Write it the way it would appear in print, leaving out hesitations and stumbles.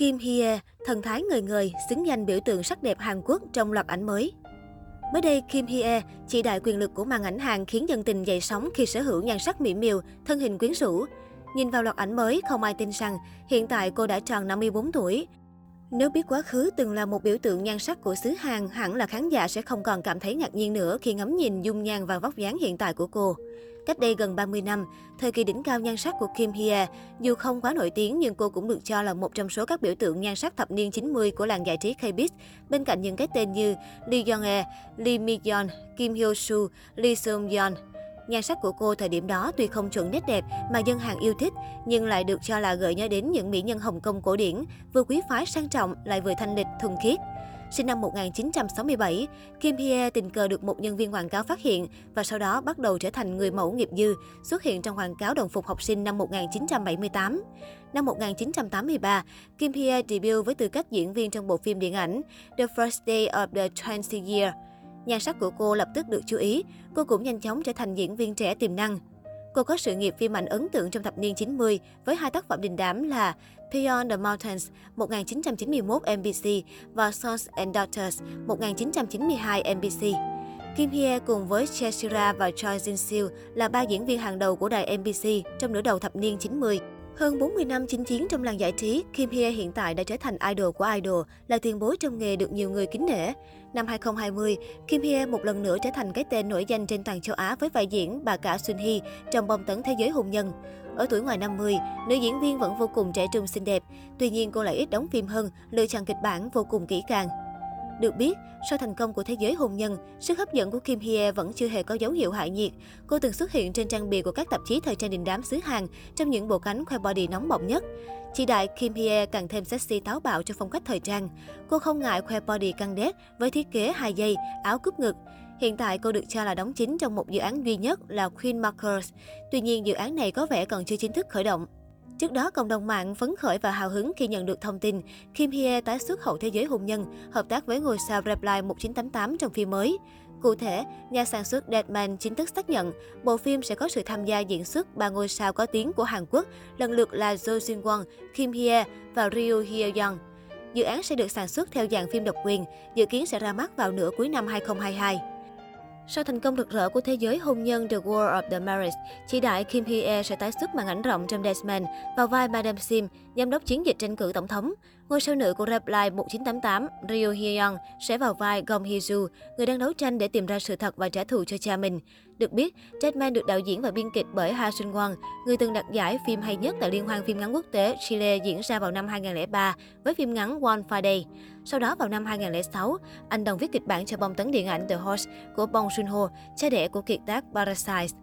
Kim Hye Ae, thần thái ngời ngời, xứng danh biểu tượng sắc đẹp Hàn Quốc trong loạt ảnh mới. Mới đây, Kim Hye Ae, chị đại quyền lực của màn ảnh Hàn khiến dân tình dậy sóng khi sở hữu nhan sắc mỹ miều, thân hình quyến rũ. Nhìn vào loạt ảnh mới, không ai tin rằng hiện tại cô đã tròn 54 tuổi. Nếu biết quá khứ từng là một biểu tượng nhan sắc của xứ Hàn, hẳn là khán giả sẽ không còn cảm thấy ngạc nhiên nữa khi ngắm nhìn dung nhan và vóc dáng hiện tại của cô. Cách đây gần 30 năm, thời kỳ đỉnh cao nhan sắc của Kim Hye Ae, dù không quá nổi tiếng nhưng cô cũng được cho là một trong số các biểu tượng nhan sắc thập niên 90 của làng giải trí Kbiz, bên cạnh những cái tên như Lee Young Ae, Lee Mi Yeon, Kim Hye Soo, Lee Seung Yeon. Nhan sắc của cô thời điểm đó tuy không chuẩn nét đẹp mà dân Hàn yêu thích, nhưng lại được cho là gợi nhớ đến những mỹ nhân Hồng Kông cổ điển, vừa quý phái sang trọng lại vừa thanh lịch thuần khiết. Sinh năm 1967, Kim Hye Ae tình cờ được một nhân viên quảng cáo phát hiện và sau đó bắt đầu trở thành người mẫu nghiệp dư, xuất hiện trong quảng cáo đồng phục học sinh năm 1978. Năm 1983, Kim Hye Ae debut với tư cách diễn viên trong bộ phim điện ảnh The First Day of the 20th Year. Nhan sắc của cô lập tức được chú ý, cô cũng nhanh chóng trở thành diễn viên trẻ tiềm năng. Cô có sự nghiệp phim ảnh ấn tượng trong thập niên 90 với hai tác phẩm đình đám là Beyond the Mountains 1991 MBC và Sons and Daughters 1992 MBC. Kim Hye Ae cùng với Choi Jin Sil và Choi Jin Sil là ba diễn viên hàng đầu của đài MBC trong nửa đầu thập niên 90. Hơn 40 năm chinh chiến trong làng giải trí, Kim Hye Ae hiện tại đã trở thành idol của idol, là tiền bối trong nghề được nhiều người kính nể. Năm 2020, Kim Hye Ae một lần nữa trở thành cái tên nổi danh trên toàn châu Á với vai diễn bà cả Sun Hee trong bom tấn thế giới hôn nhân. Ở tuổi ngoài 50, nữ diễn viên vẫn vô cùng trẻ trung xinh đẹp, tuy nhiên cô lại ít đóng phim hơn, lựa chọn kịch bản vô cùng kỹ càng. Được biết, sau thành công của thế giới hôn nhân, sức hấp dẫn của Kim Hye Ae vẫn chưa hề có dấu hiệu hạ nhiệt. Cô từng xuất hiện trên trang bìa của các tạp chí thời trang đình đám xứ Hàn trong những bộ cánh khoe body nóng bỏng nhất. Chị đại Kim Hye Ae càng thêm sexy táo bạo trong phong cách thời trang. Cô không ngại khoe body căng đét với thiết kế 2 dây, áo cúp ngực. Hiện tại, cô được cho là đóng chính trong một dự án duy nhất là Queenmakers. Tuy nhiên, dự án này có vẻ còn chưa chính thức khởi động. Trước đó, cộng đồng mạng phấn khởi và hào hứng khi nhận được thông tin Kim Hye Ae tái xuất hậu thế giới hôn nhân, hợp tác với ngôi sao Reply 1988 trong phim mới. Cụ thể, nhà sản xuất Deadman chính thức xác nhận bộ phim sẽ có sự tham gia diễn xuất ba ngôi sao có tiếng của Hàn Quốc, lần lượt là Jo Joon-won, Kim Hye Ae và Ryu Hyeon. Dự án sẽ được sản xuất theo dạng phim độc quyền, dự kiến sẽ ra mắt vào nửa cuối năm 2022. Sau thành công rực rỡ của thế giới hôn nhân The War of the Marriages, chị đại Kim Hye Ae sẽ tái xuất màn ảnh rộng trong Deadman vào vai Madam Sim, giám đốc chiến dịch tranh cử tổng thống. Ngôi sao nữ của Reply 1988, Ryu Hyeon sẽ vào vai Gong Hye-ju, người đang đấu tranh để tìm ra sự thật và trả thù cho cha mình. Được biết, Deadman được đạo diễn và biên kịch bởi Ha Seung Won, người từng đạt giải phim hay nhất tại Liên hoan phim ngắn quốc tế Chile diễn ra vào năm 2003 với phim ngắn One Friday. Sau đó vào năm 2006, anh đồng viết kịch bản cho bom tấn điện ảnh The Host của Bong Joon-ho, cha đẻ của kiệt tác Parasite.